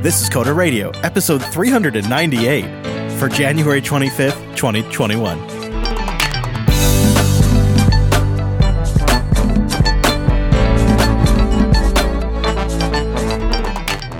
This is Coda Radio, episode 398 for January 25th, 2021.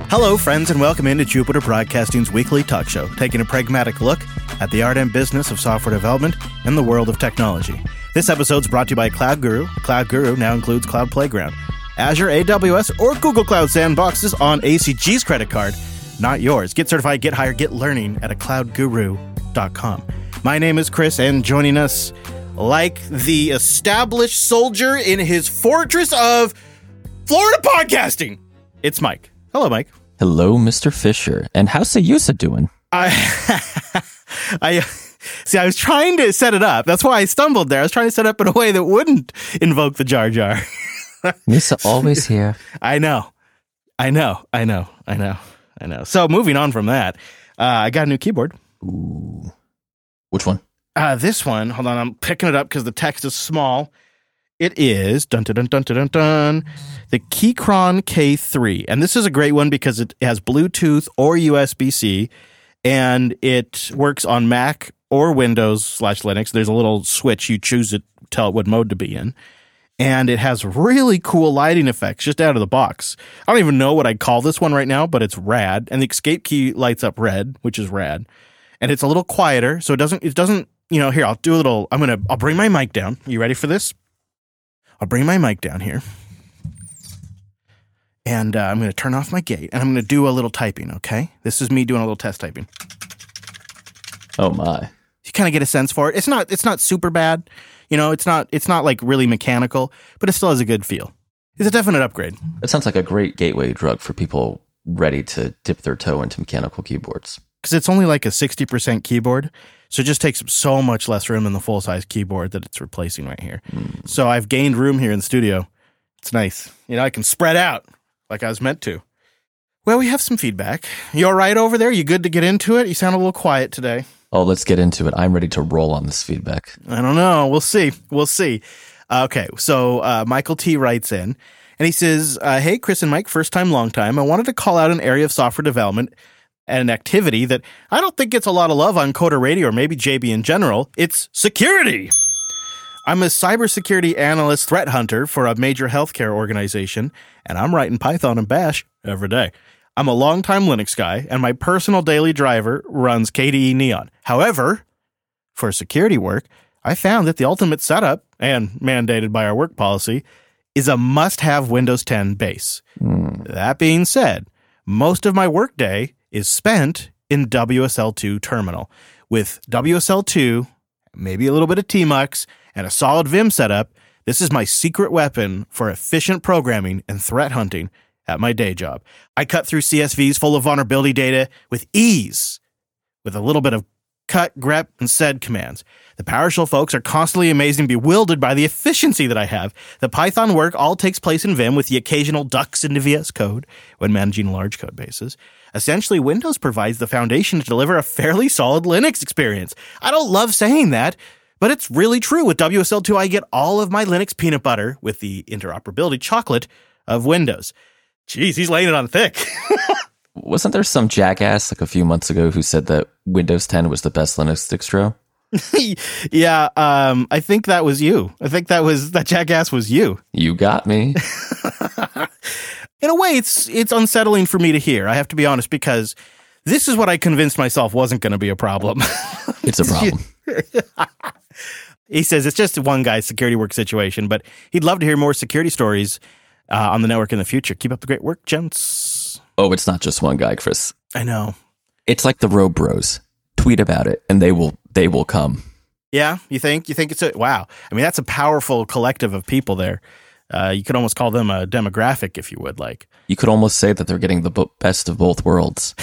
Hello, friends, and welcome into Jupiter Broadcasting's weekly talk show, taking a pragmatic look at the art and business of software development and the world of technology. This episode's brought to you by Cloud Guru. Cloud Guru now includes Cloud Playground, Azure, AWS, or Google Cloud Sandboxes on ACG's credit card, not yours. Get certified, get hired, get learning at acloudguru.com. My name is Chris, and joining us, like the established soldier in his fortress of Florida podcasting, it's Mike. Hello, Mike. Hello, Mr. Fisher. And how's Sayusa doing? I was trying to set it up. That's why I stumbled there. I was trying to set up in a way that wouldn't invoke the Jar Jar. Misa always here. I know. So moving on from that, I got a new keyboard. Ooh. Which one? This one. Hold on. I'm picking it up because the text is small. It is the Keychron K3, and this is a great one because it has Bluetooth or USB-C, and it works on Mac or Windows/Linux. There's a little switch. You choose it, tell it what mode to be in, and it has really cool lighting effects just out of the box. I don't even know what I'd call this one right now, but it's rad, and the escape key lights up red, which is rad, and it's a little quieter, so it doesn't, you know, here, I'll bring my mic down. You ready for this? I'll bring my mic down here, and I'm going to turn off my gate, and I'm going to do a little typing, okay? This is me doing a little test typing. Oh, my. You kind of get a sense for it. It's not super bad. You know, it's not like really mechanical, but it still has a good feel. It's a definite upgrade. It sounds like a great gateway drug for people ready to dip their toe into mechanical keyboards. Because it's only like a 60% keyboard, so it just takes up so much less room than the full-size keyboard that it's replacing right here. Mm. So I've gained room here in the studio. It's nice. You know, I can spread out like I was meant to. Well, we have some feedback. You all right over there? You good to get into it? You sound a little quiet today. Oh, let's get into it. I'm ready to roll on this feedback. I don't know. We'll see. Okay, so Michael T. writes in, and he says, hey, Chris and Mike, first time, long time. I wanted to call out an area of software development and an activity that I don't think gets a lot of love on Coda Radio or maybe JB in general. It's security. I'm a cybersecurity analyst threat hunter for a major healthcare organization, and I'm writing Python and Bash every day. I'm a longtime Linux guy, and my personal daily driver runs KDE Neon. However, for security work, I found that the ultimate setup, and mandated by our work policy, is a must-have Windows 10 base. That being said, most of my workday is spent in WSL2 terminal. With WSL2, maybe a little bit of Tmux, and a solid Vim setup, this is my secret weapon for efficient programming and threat hunting at my day job. I cut through CSVs full of vulnerability data with ease, with a little bit of cut, grep, and sed commands. The PowerShell folks are constantly amazed and bewildered by the efficiency that I have. The Python work all takes place in Vim with the occasional ducks into VS Code when managing large code bases. Essentially, Windows provides the foundation to deliver a fairly solid Linux experience. I don't love saying that, but it's really true. With WSL2, I get all of my Linux peanut butter with the interoperability chocolate of Windows. Jeez, he's laying it on thick. Wasn't there some jackass like a few months ago who said that Windows 10 was the best Linux distro? Yeah, I think that was you. I think that jackass was you. You got me. In a way, it's unsettling for me to hear. I have to be honest, because this is what I convinced myself wasn't going to be a problem. It's a problem. He says it's just one guy's security work situation, but he'd love to hear more security stories on the network in the future. Keep up the great work, gents. Oh, it's not just one guy, Chris. I know. It's like the Road Bros. Tweet about it, and they will come. Yeah, you think? You think it's wow. I mean, that's a powerful collective of people there. You could almost call them a demographic, if you would like. You could almost say that they're getting the best of both worlds.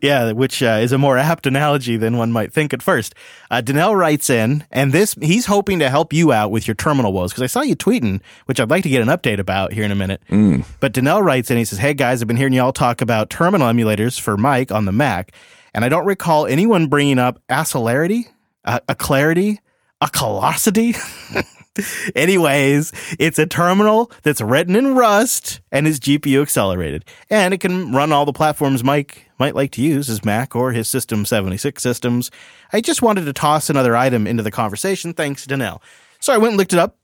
Yeah, which is a more apt analogy than one might think at first. Danelle writes in, and he's hoping to help you out with your terminal woes, because I saw you tweeting, which I'd like to get an update about here in a minute. But Danelle writes in, he says, hey guys, I've been hearing y'all talk about terminal emulators for Mike on the Mac, and I don't recall anyone bringing up Accelerity, a Clarity, a Colosity. Anyways, it's a terminal that's written in Rust and is GPU accelerated. And it can run all the platforms Mike might like to use, his Mac or his System 76 systems. I just wanted to toss another item into the conversation, thanks to Nell. So I went and looked it up.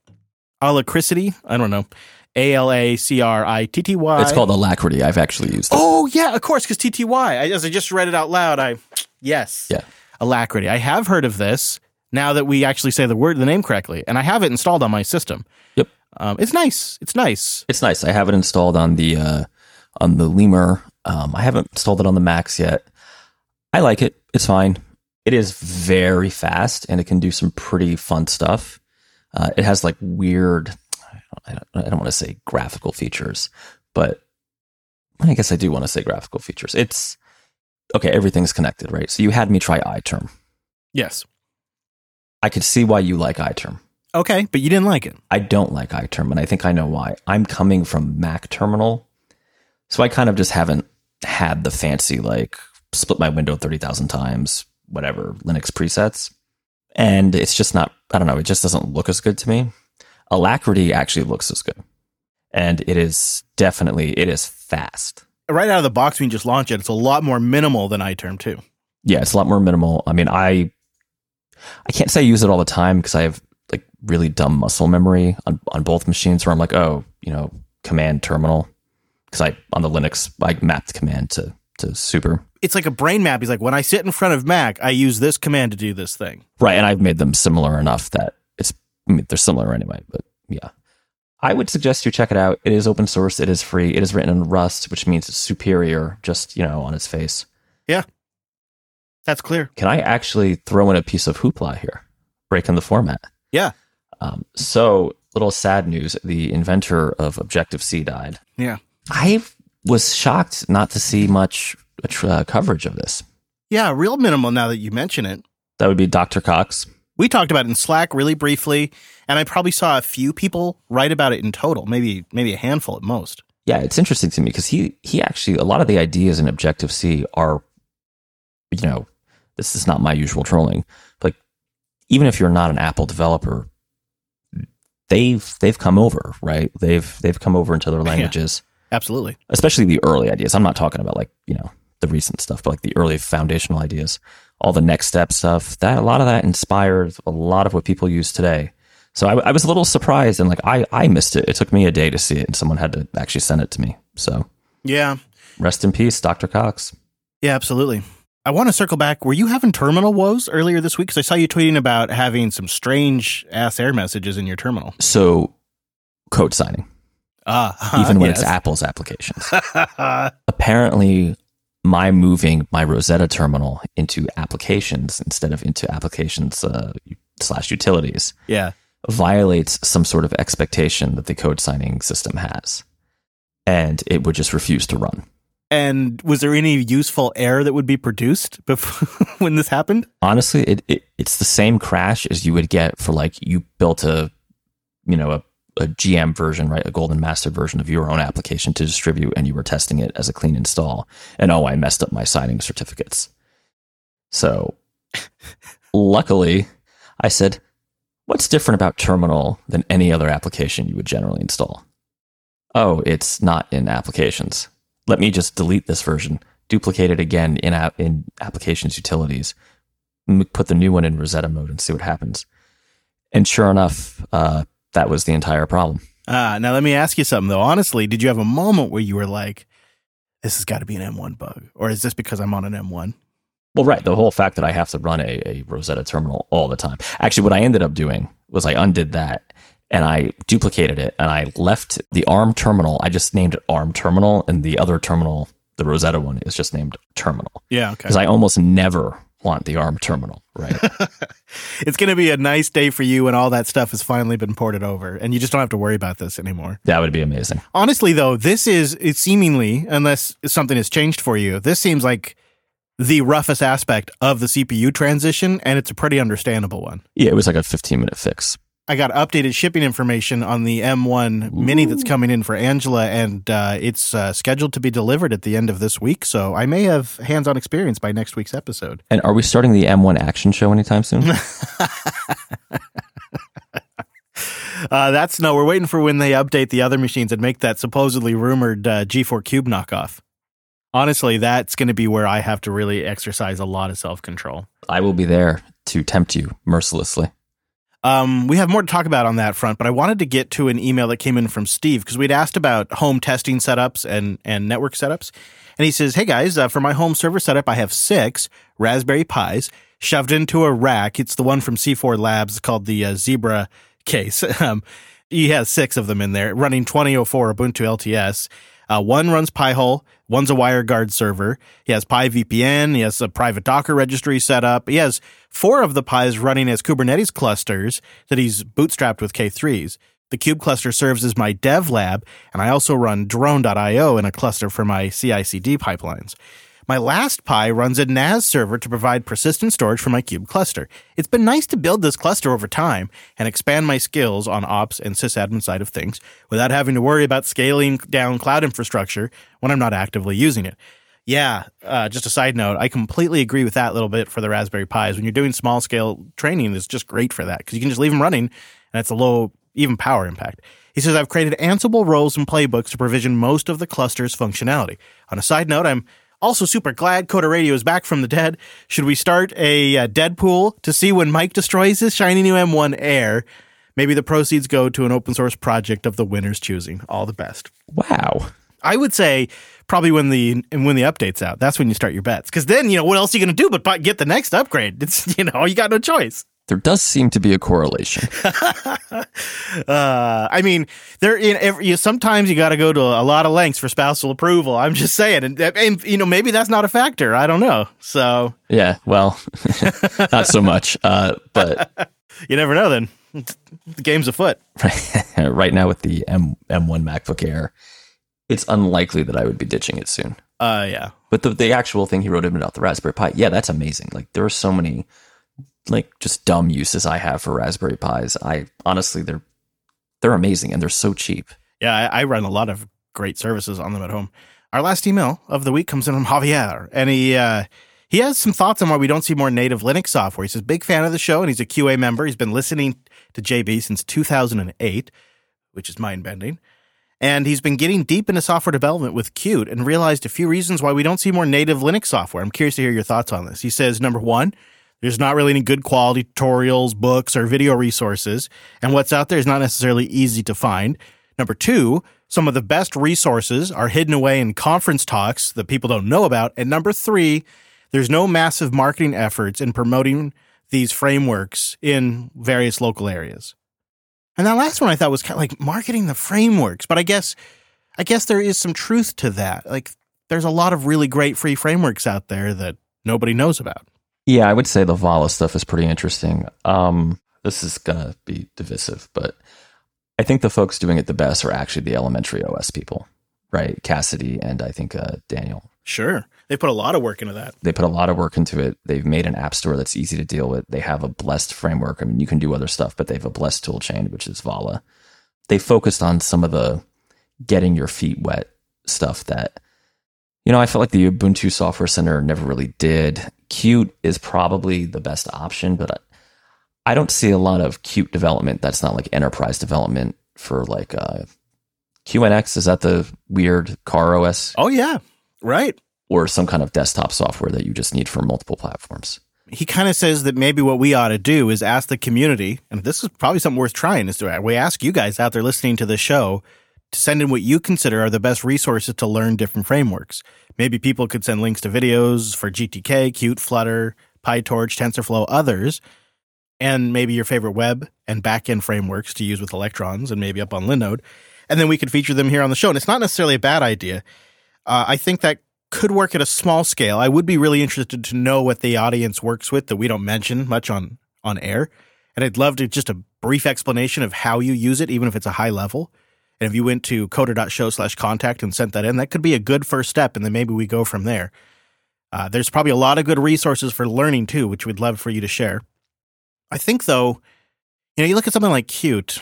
Alacritty, I don't know. Alacritty. It's called Alacritty. I've actually used it. Oh, yeah, of course, because TTY. As I just read it out loud, yes. Yeah. Alacritty. I have heard of this now that we actually say the name correctly, and I have it installed on my system. Yep. It's nice. I have it installed on the Lemur. I haven't installed it on the Macs yet. I like it. It's fine. It is very fast, and it can do some pretty fun stuff. It has like weird... I don't want to say graphical features, but I guess I do want to say graphical features. It's okay. Everything's connected, right? So you had me try iTerm. Yes. I could see why you like iTerm. Okay. But you didn't like it. I don't like iTerm. And I think I know why. I'm coming from Mac Terminal. So I kind of just haven't had the fancy, like split my window 30,000 times, whatever Linux presets. And it's just not, I don't know. It just doesn't look as good to me. Alacritty actually looks as good, and it is fast. Right out of the box, when you just launch it, it's a lot more minimal than iTerm too. Yeah, it's a lot more minimal. I mean, I can't say I use it all the time because I have like really dumb muscle memory on both machines where I'm like, oh, you know, command terminal, because on the Linux I mapped command to super. It's like a brain map. He's like, when I sit in front of Mac, I use this command to do this thing. Right, and I've made them similar enough that. I mean, they're similar anyway, but yeah. I would suggest you check it out. It is open source. It is free. It is written in Rust, which means it's superior, just, on its face. Yeah. That's clear. Can I actually throw in a piece of hoopla here? Breaking the format. Yeah. So, little sad news. The inventor of Objective-C died. Yeah. I was shocked not to see much coverage of this. Yeah, real minimal now that you mention it. That would be Dr. Cox. We talked about it in Slack really briefly, and I probably saw a few people write about it in total, maybe a handful at most. Yeah, it's interesting to me because he actually, a lot of the ideas in Objective-C are, this is not my usual trolling. Like, even if you're not an Apple developer, they've come over, right? They've come over into their languages. Yeah, absolutely. Especially the early ideas. I'm not talking about the recent stuff, but like the early foundational ideas. All the next step stuff, that a lot of that inspired a lot of what people use today. So I was a little surprised, and I missed it. It took me a day to see it, and someone had to actually send it to me. So yeah, rest in peace, Dr. Cox. Yeah, absolutely. I want to circle back. Were you having terminal woes earlier this week? Because I saw you tweeting about having some strange ass error messages in your terminal. So code signing, even when it's Apple's applications. Apparently. My moving my Rosetta terminal into applications instead of into applications / utilities violates some sort of expectation that the code signing system has. And it would just refuse to run. And was there any useful error that would be produced before, when this happened? Honestly, it's the same crash as you would get for you built a GM version, right? A golden master version of your own application to distribute, and you were testing it as a clean install. And I messed up my signing certificates. So luckily I said, what's different about terminal than any other application you would generally install? Oh, it's not in applications. Let me just delete this version, duplicate it again in applications utilities, put the new one in Rosetta mode and see what happens. And sure enough, that was the entire problem. Now, let me ask you something, though. Honestly, did you have a moment where you were like, this has got to be an M1 bug? Or is this because I'm on an M1? Well, right. The whole fact that I have to run a Rosetta terminal all the time. Actually, what I ended up doing was I undid that, and I duplicated it, and I left the ARM terminal. I just named it ARM terminal, and the other terminal, the Rosetta one, is just named terminal. Yeah, okay. Because I almost never... want the ARM terminal, right? It's going to be a nice day for you when all that stuff has finally been ported over and you just don't have to worry about this anymore. That would be amazing. Honestly, though, it's seemingly, unless something has changed for you, this seems like the roughest aspect of the CPU transition, and it's a pretty understandable one. Yeah, it was like a 15-minute fix. I got updated shipping information on the M1 Mini that's coming in for Angela, and it's scheduled to be delivered at the end of this week, so I may have hands-on experience by next week's episode. And are we starting the M1 Action Show anytime soon? That's no, we're waiting for when they update the other machines and make that supposedly rumored G4 Cube knockoff. Honestly, that's going to be where I have to really exercise a lot of self-control. I will be there to tempt you mercilessly. We have more to talk about on that front, but I wanted to get to an email that came in from Steve because we'd asked about home testing setups and network setups. And he says, hey guys, for my home server setup, I have 6 Raspberry Pis shoved into a rack. It's the one from C4 Labs called the Zebra case. He has 6 of them in there running 2004 Ubuntu LTS. One runs Pi-hole, one's a WireGuard server. He has PiVPN, he has a private Docker registry set up. He has 4 of the Pis running as Kubernetes clusters that he's bootstrapped with K3s. The Cube cluster serves as my dev lab, and I also run drone.io in a cluster for my CI/CD pipelines. My last Pi runs a NAS server to provide persistent storage for my Cube cluster. It's been nice to build this cluster over time and expand my skills on ops and sysadmin side of things without having to worry about scaling down cloud infrastructure when I'm not actively using it. Yeah, just a side note, I completely agree with that little bit for the Raspberry Pis. When you're doing small-scale training, it's just great for that because you can just leave them running, and it's a low even power impact. He says, I've created Ansible roles and playbooks to provision most of the cluster's functionality. On a side note, I'm also super glad Coda Radio is back from the dead. Should we start a Deadpool to see when Mike destroys his shiny new M1 Air? Maybe the proceeds go to an open source project of the winner's choosing. All the best. Wow. I would say probably when the update's out. That's when you start your bets. Because then, you know, what else are you going to do but get the next upgrade? It's, you know, you got no choice. There does seem to be a correlation. I mean, sometimes you got to go to a lot of lengths for spousal approval. I'm just saying, and you know, maybe that's not a factor. I don't know. So yeah, well, not so much. But you never know. Then the game's afoot. Right now, with the M1 MacBook Air, it's unlikely that I would be ditching it soon. Yeah. But the actual thing he wrote about the Raspberry Pi, yeah, that's amazing. Like there are so many. Like just dumb uses I have for Raspberry Pis. I honestly, they're amazing and they're so cheap. Yeah, I run a lot of great services on them at home. Our last email of the week comes in from Javier, and he has some thoughts on why we don't see more native Linux software. He says, big fan of the show, and he's a QA member. He's been listening to JB since 2008, which is mind-bending. And he's been getting deep into software development with Qt and realized a few reasons why we don't see more native Linux software. I'm curious to hear your thoughts on this. He says, number one, there's not really any good quality tutorials, books, or video resources, and what's out there is not necessarily easy to find. Number two, some of the best resources are hidden away in conference talks that people don't know about. And number three, there's no massive marketing efforts in promoting these frameworks in various local areas. And that last one I thought was kind of like marketing the frameworks, but I guess there is some truth to that. Like there's a lot of really great free frameworks out there that nobody knows about. Yeah, I would say the Vala stuff is pretty interesting. This is going to be divisive, but I think the folks doing it the best are actually the elementary OS people, right? Cassidy and I think Daniel. Sure. They put a lot of work into that. They put a lot of work into it. They've made an app store that's easy to deal with. They have a blessed framework. I mean, you can do other stuff, but they have a blessed tool chain, which is Vala. They focused on some of the getting your feet wet stuff that, you know, I felt like the Ubuntu Software Center never really did. Qt is probably the best option, but I don't see a lot of Qt development that's not like enterprise development for like QNX. Is that the weird car OS? Oh, yeah. Right. Or some kind of desktop software that you just need for multiple platforms. He kind of says that maybe what we ought to do is ask the community, and this is probably something worth trying, is to we ask you guys out there listening to the show to send in what you consider are the best resources to learn different frameworks. Maybe people could send links to videos for GTK, Qt, Flutter, PyTorch, TensorFlow, others, and maybe your favorite web and back-end frameworks to use with Electrons and maybe up on Linode. And then we could feature them here on the show. And it's not necessarily a bad idea. I think that could work at a small scale. I would be really interested to know what the audience works with that we don't mention much on air. And I'd love to just a brief explanation of how you use it, even if it's a high level. And if you went to coder.show/contact and sent that in, that could be a good first step. And then maybe we go from there. There's probably a lot of good resources for learning, too, which we'd love for you to share. I think, though, you know, you look at something like Qt.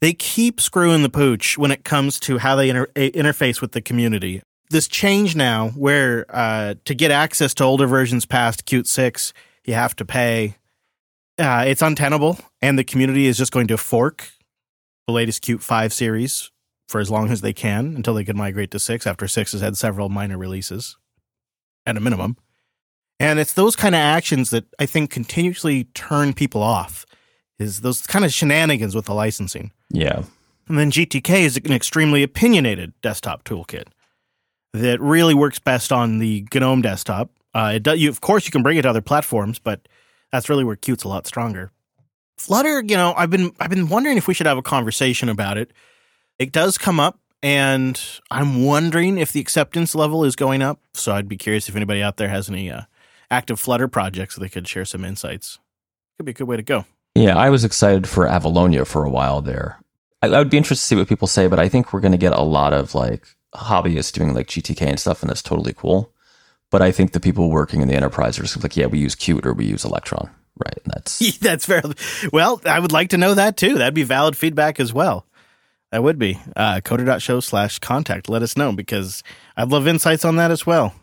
They keep screwing the pooch when it comes to how they interface with the community. This change now where to get access to older versions past Qt 6, you have to pay. It's untenable. And the community is just going to fork the latest Qt 5 series for as long as they can until they could migrate to 6 after 6 has had several minor releases at a minimum. And it's those kind of actions that I think continuously turn people off, is those kind of shenanigans with the licensing. Yeah. And then GTK is an extremely opinionated desktop toolkit that really works best on the GNOME desktop. Of course, you can bring it to other platforms, but that's really where Qt's a lot stronger. Flutter, you know, I've been wondering if we should have a conversation about it. It does come up, and I'm wondering if the acceptance level is going up. So I'd be curious if anybody out there has any active Flutter projects that they could share some insights. Could be a good way to go. Yeah, I was excited for Avalonia for a while there. I would be interested to see what people say, but I think we're going to get a lot of like hobbyists doing like GTK and stuff, and that's totally cool. But I think the people working in the enterprise are just like, yeah, we use Qt or we use Electron, right? And that's that's fair. Well, I would like to know that too. That'd be valid feedback as well. That would be coder.show/contact. Let us know, because I'd love insights on that as well.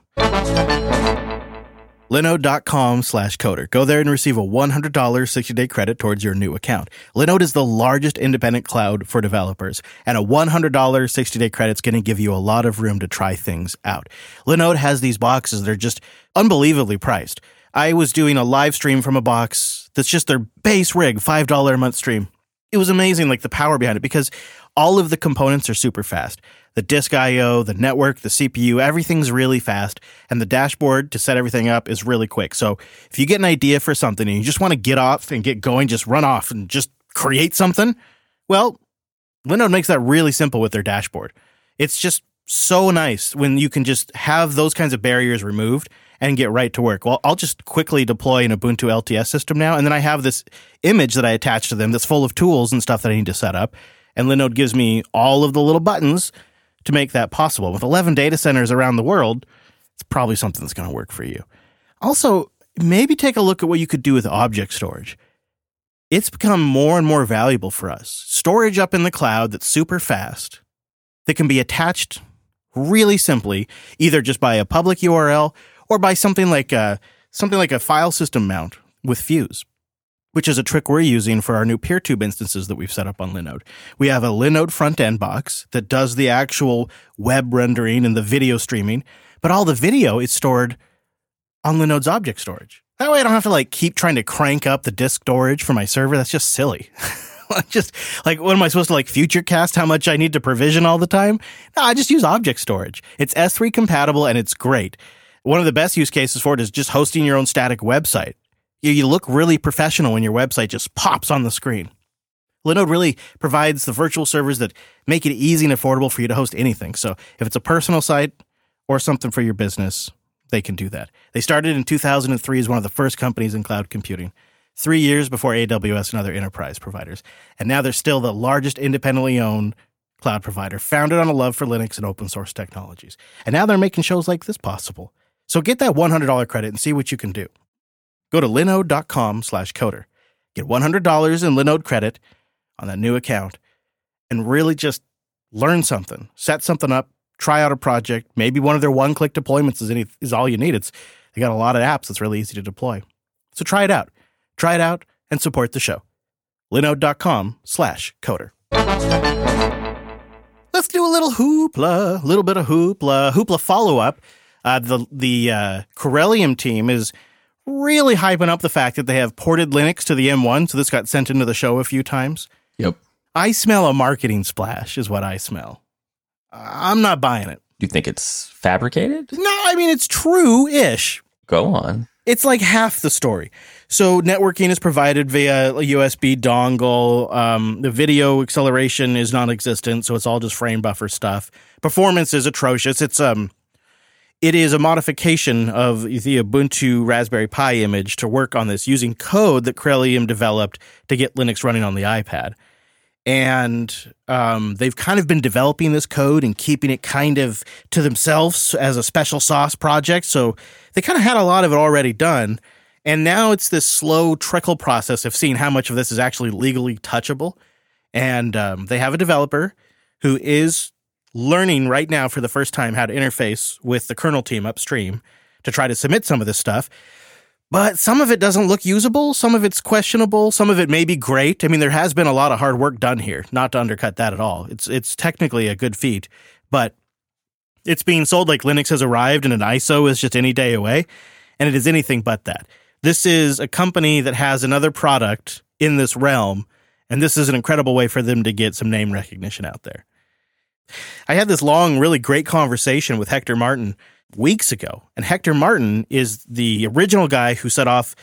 Linode.com/coder. Go there and receive a $100 60-day credit towards your new account. Linode is the largest independent cloud for developers, and a $100 60-day credit's going to give you a lot of room to try things out. Linode has these boxes that are just unbelievably priced. I was doing a live stream from a box that's just their base rig, $5 a month stream. It was amazing, like the power behind it, because all of the components are super fast. The disk I.O., the network, the CPU, everything's really fast. And the dashboard to set everything up is really quick. So if you get an idea for something and you just want to get off and get going, just run off and just create something, well, Linode makes that really simple with their dashboard. It's just so nice when you can just have those kinds of barriers removed and get right to work. Well, I'll just quickly deploy an Ubuntu LTS system now, and then I have this image that I attach to them that's full of tools and stuff that I need to set up. And Linode gives me all of the little buttons to make that possible. With 11 data centers around the world, it's probably something that's going to work for you. Also, maybe take a look at what you could do with object storage. It's become more and more valuable for us. Storage up in the cloud that's super fast, that can be attached really simply, either just by a public URL or by something like a file system mount with Fuse, which is a trick we're using for our new PeerTube instances that we've set up on Linode. We have a Linode front-end box that does the actual web rendering and the video streaming, but all the video is stored on Linode's object storage. That way I don't have to like keep trying to crank up the disk storage for my server. That's just silly. Just like, what am I supposed to like futurecast how much I need to provision all the time? No, I just use object storage. It's S3 compatible and it's great. One of the best use cases for it is just hosting your own static website. You look really professional when your website just pops on the screen. Linode really provides the virtual servers that make it easy and affordable for you to host anything. So if it's a personal site or something for your business, they can do that. They started in 2003 as one of the first companies in cloud computing, 3 years before AWS and other enterprise providers. And now they're still the largest independently owned cloud provider, founded on a love for Linux and open source technologies. And now they're making shows like this possible. So get that $100 credit and see what you can do. Go to linode.com/coder. Get $100 in Linode credit on that new account and really just learn something, set something up, try out a project. Maybe one of their one-click deployments is all you need. They got a lot of apps that's really easy to deploy. So try it out. Try it out and support the show. linode.com/coder. Let's do a little hoopla, a little bit of hoopla follow-up. The Corellium team is really hyping up the fact that they have ported Linux to the M1, so this got sent into the show a few times. Yep. I smell a marketing splash is what I smell. I'm not buying it. You think it's fabricated? No, I mean, it's true-ish. Go on. It's like half the story. So networking is provided via a USB dongle. The video acceleration is non-existent, so it's all just frame buffer stuff. Performance is atrocious. It is a modification of the Ubuntu Raspberry Pi image to work on this using code that Corellium developed to get Linux running on the iPad. And they've kind of been developing this code and keeping it kind of to themselves as a special sauce project. So they kind of had a lot of it already done. And now it's this slow trickle process of seeing how much of this is actually legally touchable. And they have a developer who is learning right now for the first time how to interface with the kernel team upstream to try to submit some of this stuff. But some of it doesn't look usable, some of it's questionable, some of it may be great. I mean, there has been a lot of hard work done here, not to undercut that at all. It's technically a good feat, but it's being sold like Linux has arrived and an ISO is just any day away, and it is anything but that. This is a company that has another product in this realm, and this is an incredible way for them to get some name recognition out there. I had this long, really great conversation with Hector Martin weeks ago. And Hector Martin is the original guy who set off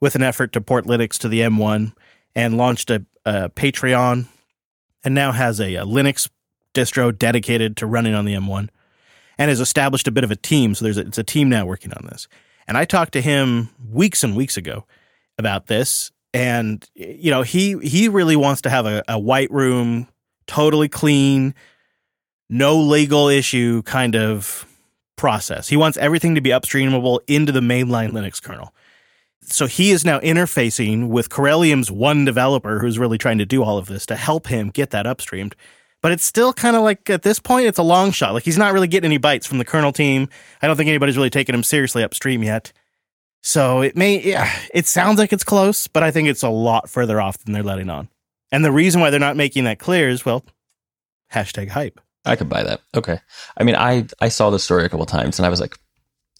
with an effort to port Linux to the M1 and launched a Patreon and now has a Linux distro dedicated to running on the M1 and has established a bit of a team. So it's a team now working on this. And I talked to him weeks and weeks ago about this. And, you know, he really wants to have a white room, totally clean, no legal issue kind of process. He wants everything to be upstreamable into the mainline Linux kernel. So he is now interfacing with Corellium's one developer who's really trying to do all of this to help him get that upstreamed. But it's still kind of like, at this point, it's a long shot. Like, he's not really getting any bites from the kernel team. I don't think anybody's really taking him seriously upstream yet. So it sounds like it's close, but I think it's a lot further off than they're letting on. And the reason why they're not making that clear is, well, hashtag hype. I could buy that. Okay. I mean, I saw this story a couple times and I was like,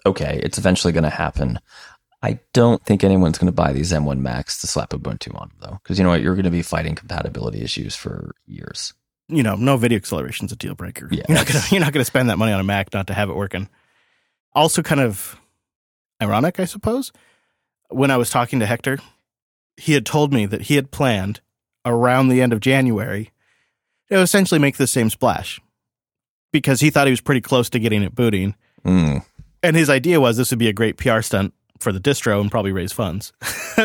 okay, it's eventually going to happen. I don't think anyone's going to buy these M1 Macs to slap Ubuntu on them, though, because you know what? You're going to be fighting compatibility issues for years. You know, no video acceleration is a deal breaker. Yeah, you're not going to spend that money on a Mac not to have it working. Also kind of ironic, I suppose. When I was talking to Hector, he had told me that he had planned around the end of January to essentially make the same splash, because he thought he was pretty close to getting it booting. Mm. And his idea was this would be a great PR stunt for the distro and probably raise funds.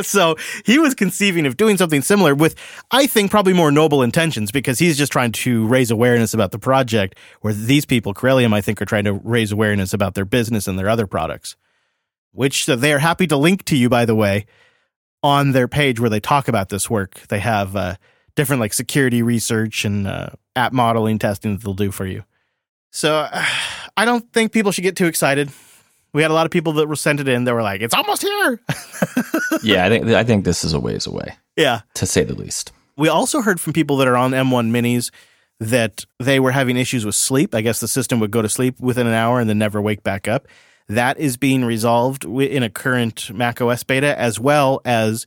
So he was conceiving of doing something similar with, I think, probably more noble intentions, because he's just trying to raise awareness about the project, where these people, Corellium, I think, are trying to raise awareness about their business and their other products, which they are happy to link to you, by the way, on their page where they talk about this work. They have different like security research and app modeling testing that they'll do for you. So I don't think people should get too excited. We had a lot of people that were sent it in that were like, it's almost here. Yeah, I think this is a ways away. Yeah. To say the least. We also heard from people that are on M1 minis that they were having issues with sleep. I guess the system would go to sleep within an hour and then never wake back up. That is being resolved in a current macOS beta, as well as,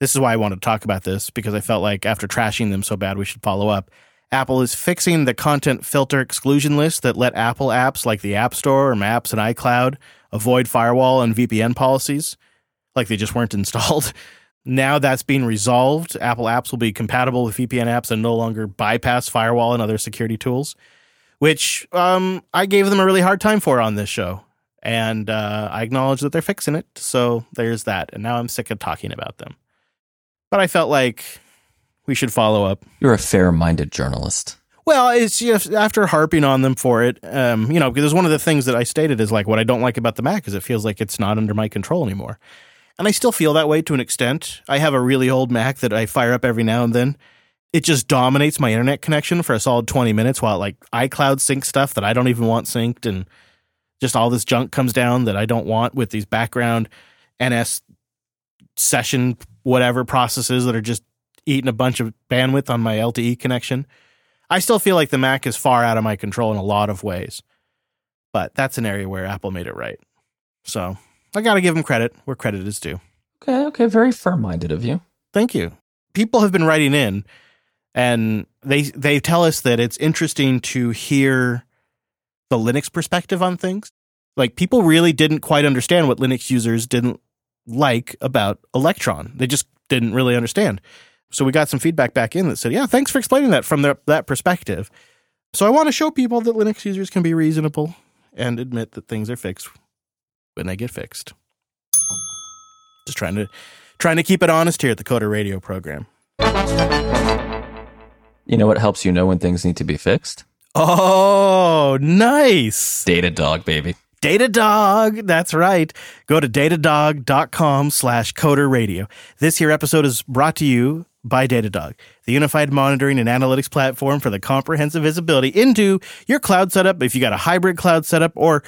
this is why I wanted to talk about this, because I felt like after trashing them so bad, we should follow up. Apple is fixing the content filter exclusion list that let Apple apps like the App Store or Maps and iCloud avoid firewall and VPN policies, like they just weren't installed. Now that's being resolved. Apple apps will be compatible with VPN apps and no longer bypass firewall and other security tools, which I gave them a really hard time for on this show. And I acknowledge that they're fixing it. So there's that. And now I'm sick of talking about them. But I felt like we should follow up. You're a fair-minded journalist. Well, it's just after harping on them for it, you know, because one of the things that I stated is like, what I don't like about the Mac is it feels like it's not under my control anymore. And I still feel that way to an extent. I have a really old Mac that I fire up every now and then. It just dominates my internet connection for a solid 20 minutes while like iCloud syncs stuff that I don't even want synced, and just all this junk comes down that I don't want with these background NS session whatever processes that are just eating a bunch of bandwidth on my LTE connection. I still feel like the Mac is far out of my control in a lot of ways, but that's an area where Apple made it right. So I got to give them credit where credit is due. Okay. Very fair-minded of you. Thank you. People have been writing in, and they tell us that it's interesting to hear the Linux perspective on things. Like, people really didn't quite understand what Linux users didn't like about Electron. They just didn't really understand. So we got some feedback back in that said, yeah, thanks for explaining that from that perspective. So I want to show people that Linux users can be reasonable and admit that things are fixed when they get fixed. Just trying to keep it honest here at the Coda Radio program. You know what helps you know when things need to be fixed? Oh, nice. Datadog, baby. Datadog, that's right. Go to datadog.com/Coda Radio. This here episode is brought to you by Datadog, the unified monitoring and analytics platform for the comprehensive visibility into your cloud setup. If you got a hybrid cloud setup or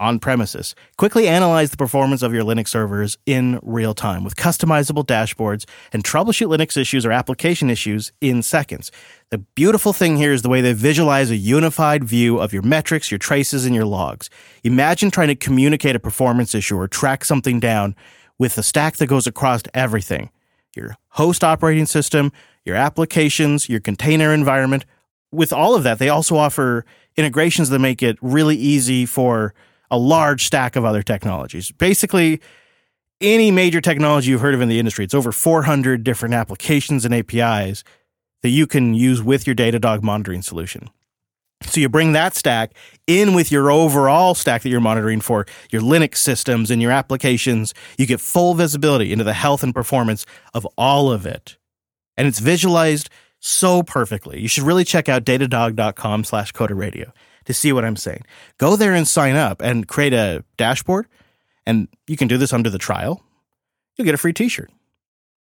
on premises. Quickly analyze the performance of your Linux servers in real time with customizable dashboards and troubleshoot Linux issues or application issues in seconds. The beautiful thing here is the way they visualize a unified view of your metrics, your traces, and your logs. Imagine trying to communicate a performance issue or track something down with a stack that goes across everything. Your host operating system, your applications, your container environment. With all of that, they also offer integrations that make it really easy for a large stack of other technologies. Basically, any major technology you've heard of in the industry, it's over 400 different applications and APIs that you can use with your Datadog monitoring solution. So you bring that stack in with your overall stack that you're monitoring for your Linux systems and your applications. You get full visibility into the health and performance of all of it. And it's visualized so perfectly. You should really check out datadog.com/Coda Radio to see what I'm saying. Go there and sign up and create a dashboard. And you can do this under the trial. You'll get a free t-shirt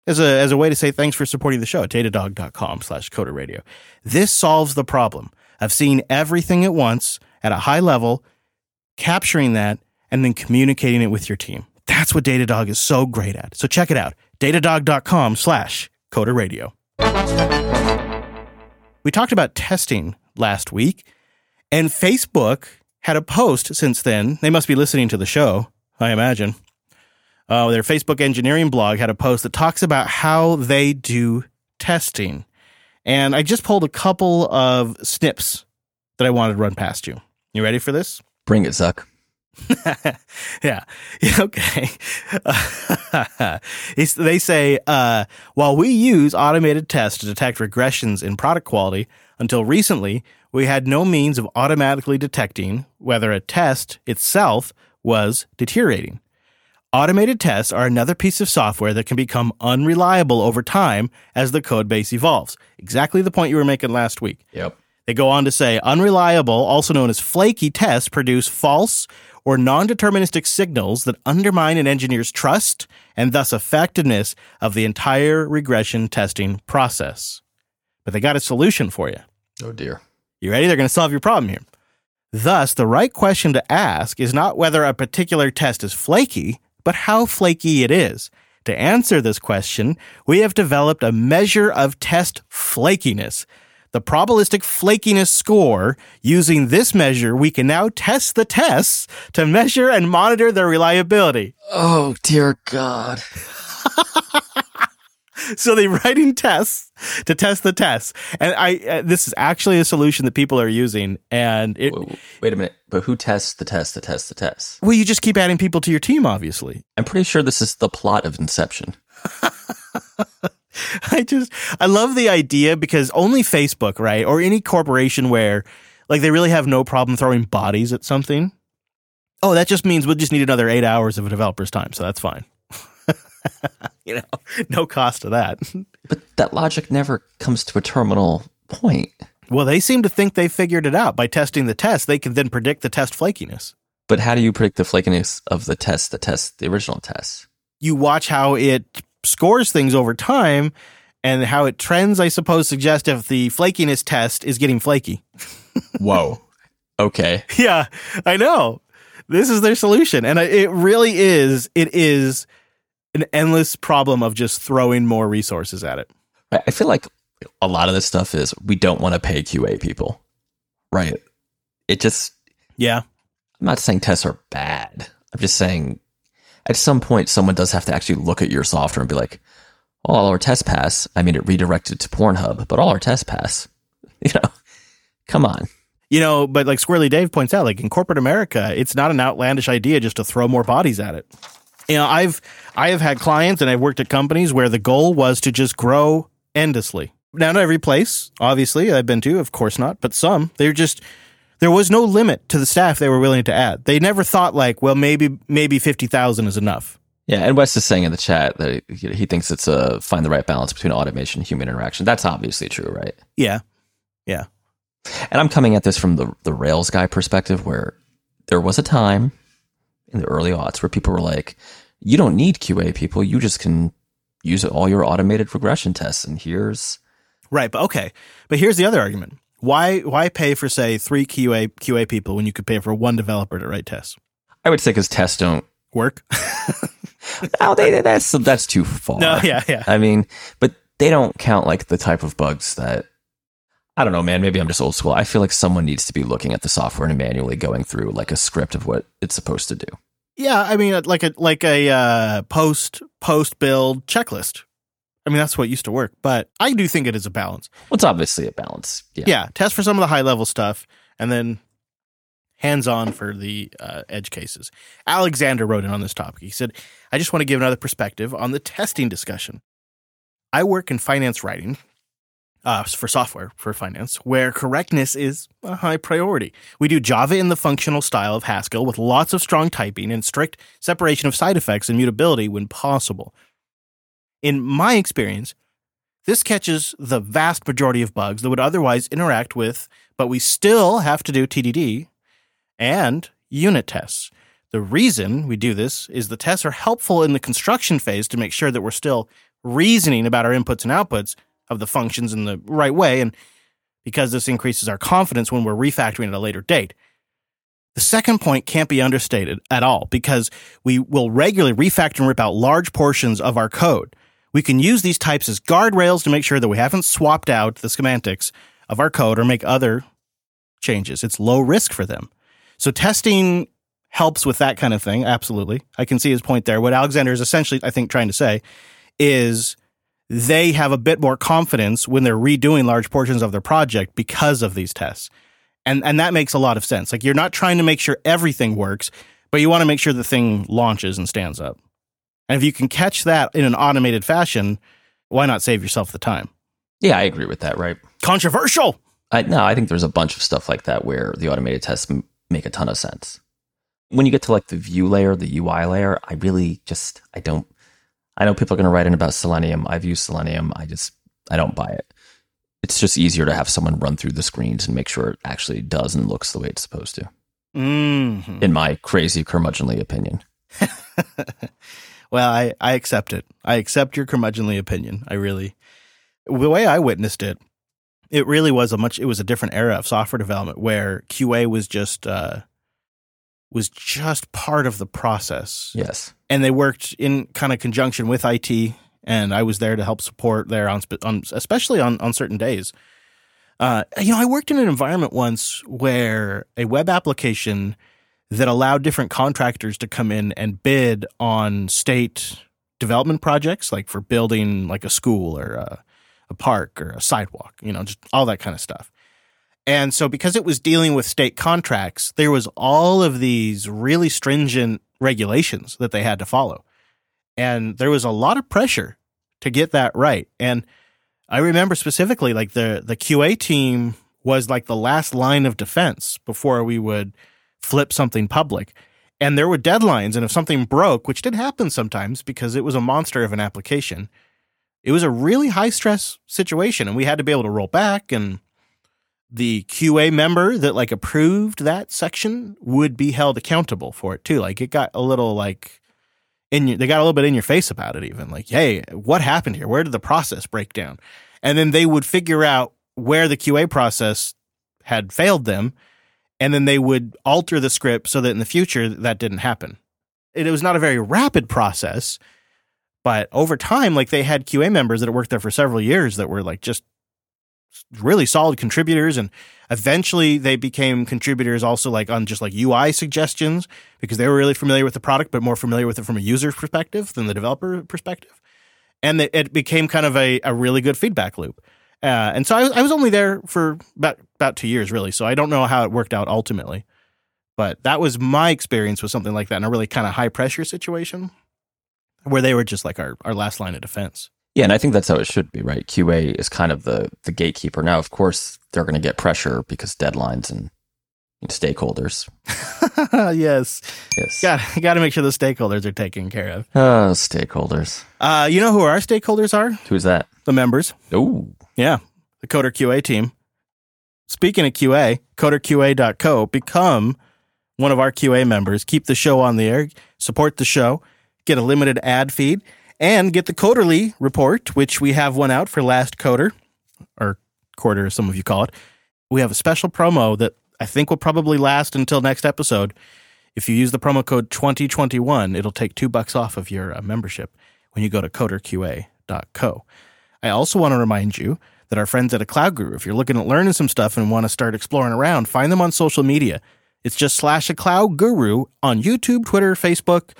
as a way to say thanks for supporting the show at datadog.com/Coda Radio. This solves the problem of seeing everything at once at a high level, capturing that, and then communicating it with your team. That's what Datadog is so great at. So check it out. Datadog.com/Coda Radio. We talked about testing last week, and Facebook had a post since then. They must be listening to the show, I imagine. Their Facebook engineering blog had a post that talks about how they do testing. And I just pulled a couple of snips that I wanted to run past you. You ready for this? Bring it, Zuck. Yeah. Okay. They say, while we use automated tests to detect regressions in product quality, until recently, we had no means of automatically detecting whether a test itself was deteriorating. Automated tests are another piece of software that can become unreliable over time as the code base evolves. Exactly the point you were making last week. Yep. They go on to say, unreliable, also known as flaky tests, produce false or non-deterministic signals that undermine an engineer's trust and thus effectiveness of the entire regression testing process. But they got a solution for you. Oh, dear. You ready? They're going to solve your problem here. Thus, the right question to ask is not whether a particular test is flaky, but how flaky it is. To answer this question, we have developed a measure of test flakiness. The probabilistic flakiness score. Using this measure, we can now test the tests to measure and monitor their reliability. Oh, dear God. So they're writing tests to test the tests. And this is actually a solution that people are using. And wait a minute. But who tests the test that tests the test? Well, you just keep adding people to your team, obviously. I'm pretty sure this is the plot of Inception. I love the idea, because only Facebook, right, or any corporation where, like, they really have no problem throwing bodies at something. Oh, that just means we'll just need another 8 hours of a developer's time, so that's fine. You know, no cost to that. But that logic never comes to a terminal point. Well, they seem to think they figured it out. By testing the test, they can then predict the test flakiness. But how do you predict the flakiness of the test that tests the original test? You watch how it scores things over time and how it trends, I suppose, suggest if the flakiness test is getting flaky. Whoa. Okay. Yeah, I know. This is their solution. And it really is. It is an endless problem of just throwing more resources at it. I feel like a lot of this stuff is we don't want to pay QA people. Right. It just... Yeah. I'm not saying tests are bad. I'm just saying... At some point, someone does have to actually look at your software and be like, all our tests pass. I mean, it redirected to Pornhub, but all our tests pass. You know, come on. You know, but like Squirrely Dave points out, like in corporate America, it's not an outlandish idea just to throw more bodies at it. You know, I have had clients and I've worked at companies where the goal was to just grow endlessly. Now, not every place, obviously, I've been to, of course not, but some, they're just... There was no limit to the staff they were willing to add. They never thought like, well, maybe 50,000 is enough. Yeah, and Wes is saying in the chat that he thinks it's a find the right balance between automation and human interaction. That's obviously true, right? Yeah, yeah. And I'm coming at this from the Rails guy perspective, where there was a time in the early aughts where people were like, you don't need QA people. You just can use all your automated regression tests. And here's... Right, but okay. But here's the other argument. Why pay for, say, three QA people when you could pay for one developer to write tests? I would say because tests don't work. No, that's too far. No, yeah. I mean, but they don't count like the type of bugs that, I don't know, man, maybe I'm just old school. I feel like someone needs to be looking at the software and manually going through like a script of what it's supposed to do. Yeah, I mean, like a post build checklist. I mean, that's what used to work, but I do think it is a balance. Well, it's obviously a balance. Yeah, test for some of the high level stuff, and then hands-on for the edge cases. Alexander wrote in on this topic. He said, I just want to give another perspective on the testing discussion. I work in finance writing for software for finance, where correctness is a high priority. We do Java in the functional style of Haskell with lots of strong typing and strict separation of side effects and mutability when possible. In my experience, this catches the vast majority of bugs that would otherwise interact with, but we still have to do TDD and unit tests. The reason we do this is the tests are helpful in the construction phase to make sure that we're still reasoning about our inputs and outputs of the functions in the right way, and because this increases our confidence when we're refactoring at a later date. The second point can't be understated at all, because we will regularly refactor and rip out large portions of our code. We can use these types as guardrails to make sure that we haven't swapped out the semantics of our code or make other changes. It's low risk for them. So testing helps with that kind of thing, absolutely. I can see his point there. What Alexander is essentially, I think, trying to say is they have a bit more confidence when they're redoing large portions of their project because of these tests. And that makes a lot of sense. Like, you're not trying to make sure everything works, but you want to make sure the thing launches and stands up. And if you can catch that in an automated fashion, why not save yourself the time? Yeah, I agree with that, right? Controversial! I think there's a bunch of stuff like that where the automated tests make a ton of sense. When you get to like the view layer, the UI layer, I know people are going to write in about Selenium. I've used Selenium. I don't buy it. It's just easier to have someone run through the screens and make sure it actually does and looks the way it's supposed to. Mm-hmm. In my crazy curmudgeonly opinion. Well, I accept it. I accept your curmudgeonly opinion. The way I witnessed it, it was a different era of software development where QA was just part of the process. Yes. And they worked in kind of conjunction with IT, and I was there to help support there especially on certain days. I worked in an environment once where a web application that allowed different contractors to come in and bid on state development projects, like for building like a school or a park or a sidewalk, just all that kind of stuff. And so because it was dealing with state contracts, there was all of these really stringent regulations that they had to follow. And there was a lot of pressure to get that right. And I remember specifically like the QA team was like the last line of defense before we would flip something public. And there were deadlines. And if something broke, which did happen sometimes because it was a monster of an application, it was a really high stress situation. And we had to be able to roll back, and the QA member that like approved that section would be held accountable for it too. Like, it got a little like they got a little bit in your face about it even. Like, hey, what happened here? Where did the process break down? And then they would figure out where the QA process had failed them, and then they would alter the script so that in the future that didn't happen. It was not a very rapid process, but over time, like, they had QA members that had worked there for several years that were like just really solid contributors, and eventually they became contributors also like on just like UI suggestions because they were really familiar with the product but more familiar with it from a user's perspective than the developer perspective, and it became kind of a really good feedback loop, and so I was only there for about 2 years really, so I don't know how it worked out ultimately, but that was my experience with something like that in a really kind of high pressure situation where they were just like our last line of defense. Yeah, and I think that's how it should be, right? QA is kind of the gatekeeper. Now, of course, they're going to get pressure because deadlines and stakeholders. Yes. Got to make sure the stakeholders are taken care of. Oh, stakeholders. You know who our stakeholders are? Who's that? The members. Oh. Yeah, the Coder QA team. Speaking of QA, coderqa.co, become one of our QA members. Keep the show on the air, support the show, get a limited ad feed, and get the quarterly report, which we have one out for last coder, or quarter, as some of you call it. We have a special promo that I think will probably last until next episode. If you use the promo code 2021, it'll take $2 off of your membership when you go to coderqa.co. I also want to remind you that our friends at A Cloud Guru, if you're looking at learning some stuff and want to start exploring around, find them on social media. It's just /A Cloud Guru on YouTube, Twitter, Facebook,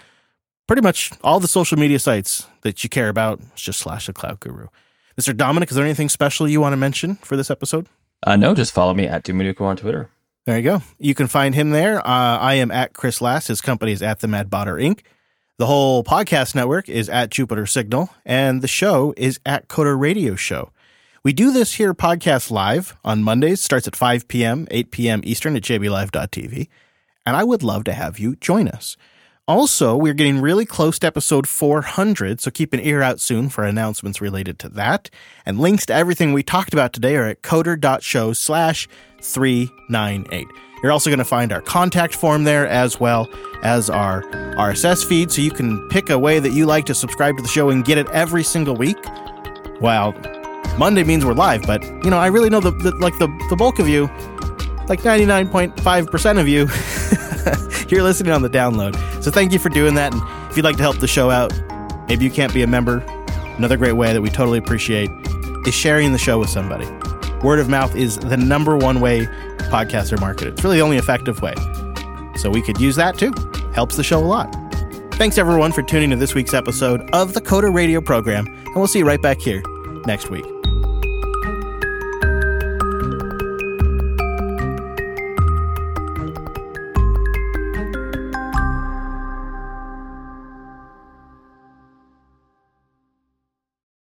pretty much all the social media sites that you care about. It's just /A Cloud Guru. Mr. Dominic, is there anything special you want to mention for this episode? No, just follow me at Dominico on Twitter. There you go. You can find him there. I am at Chris Last. His company is at The Mad Botter Inc. The whole podcast network is at Jupiter Signal, and the show is at Coda Radio Show. We do this here podcast live on Mondays. Starts at 5 p.m., 8 p.m. Eastern at jblive.tv. And I would love to have you join us. Also, we're getting really close to episode 400, so keep an ear out soon for announcements related to that. And links to everything we talked about today are at coder.show/398. You're also going to find our contact form there as well as our RSS feed, so you can pick a way that you like to subscribe to the show and get it every single week. Well, Monday means we're live, but, you know, I really know the bulk of you, like 99.5% of you, you're listening on the download. So thank you for doing that. And if you'd like to help the show out, maybe you can't be a member. Another great way that we totally appreciate is sharing the show with somebody. Word of mouth is the number one way podcasts are marketed. It's really the only effective way. So we could use that too. Helps the show a lot. Thanks everyone for tuning to this week's episode of the Coda Radio program. And we'll see you right back here next week.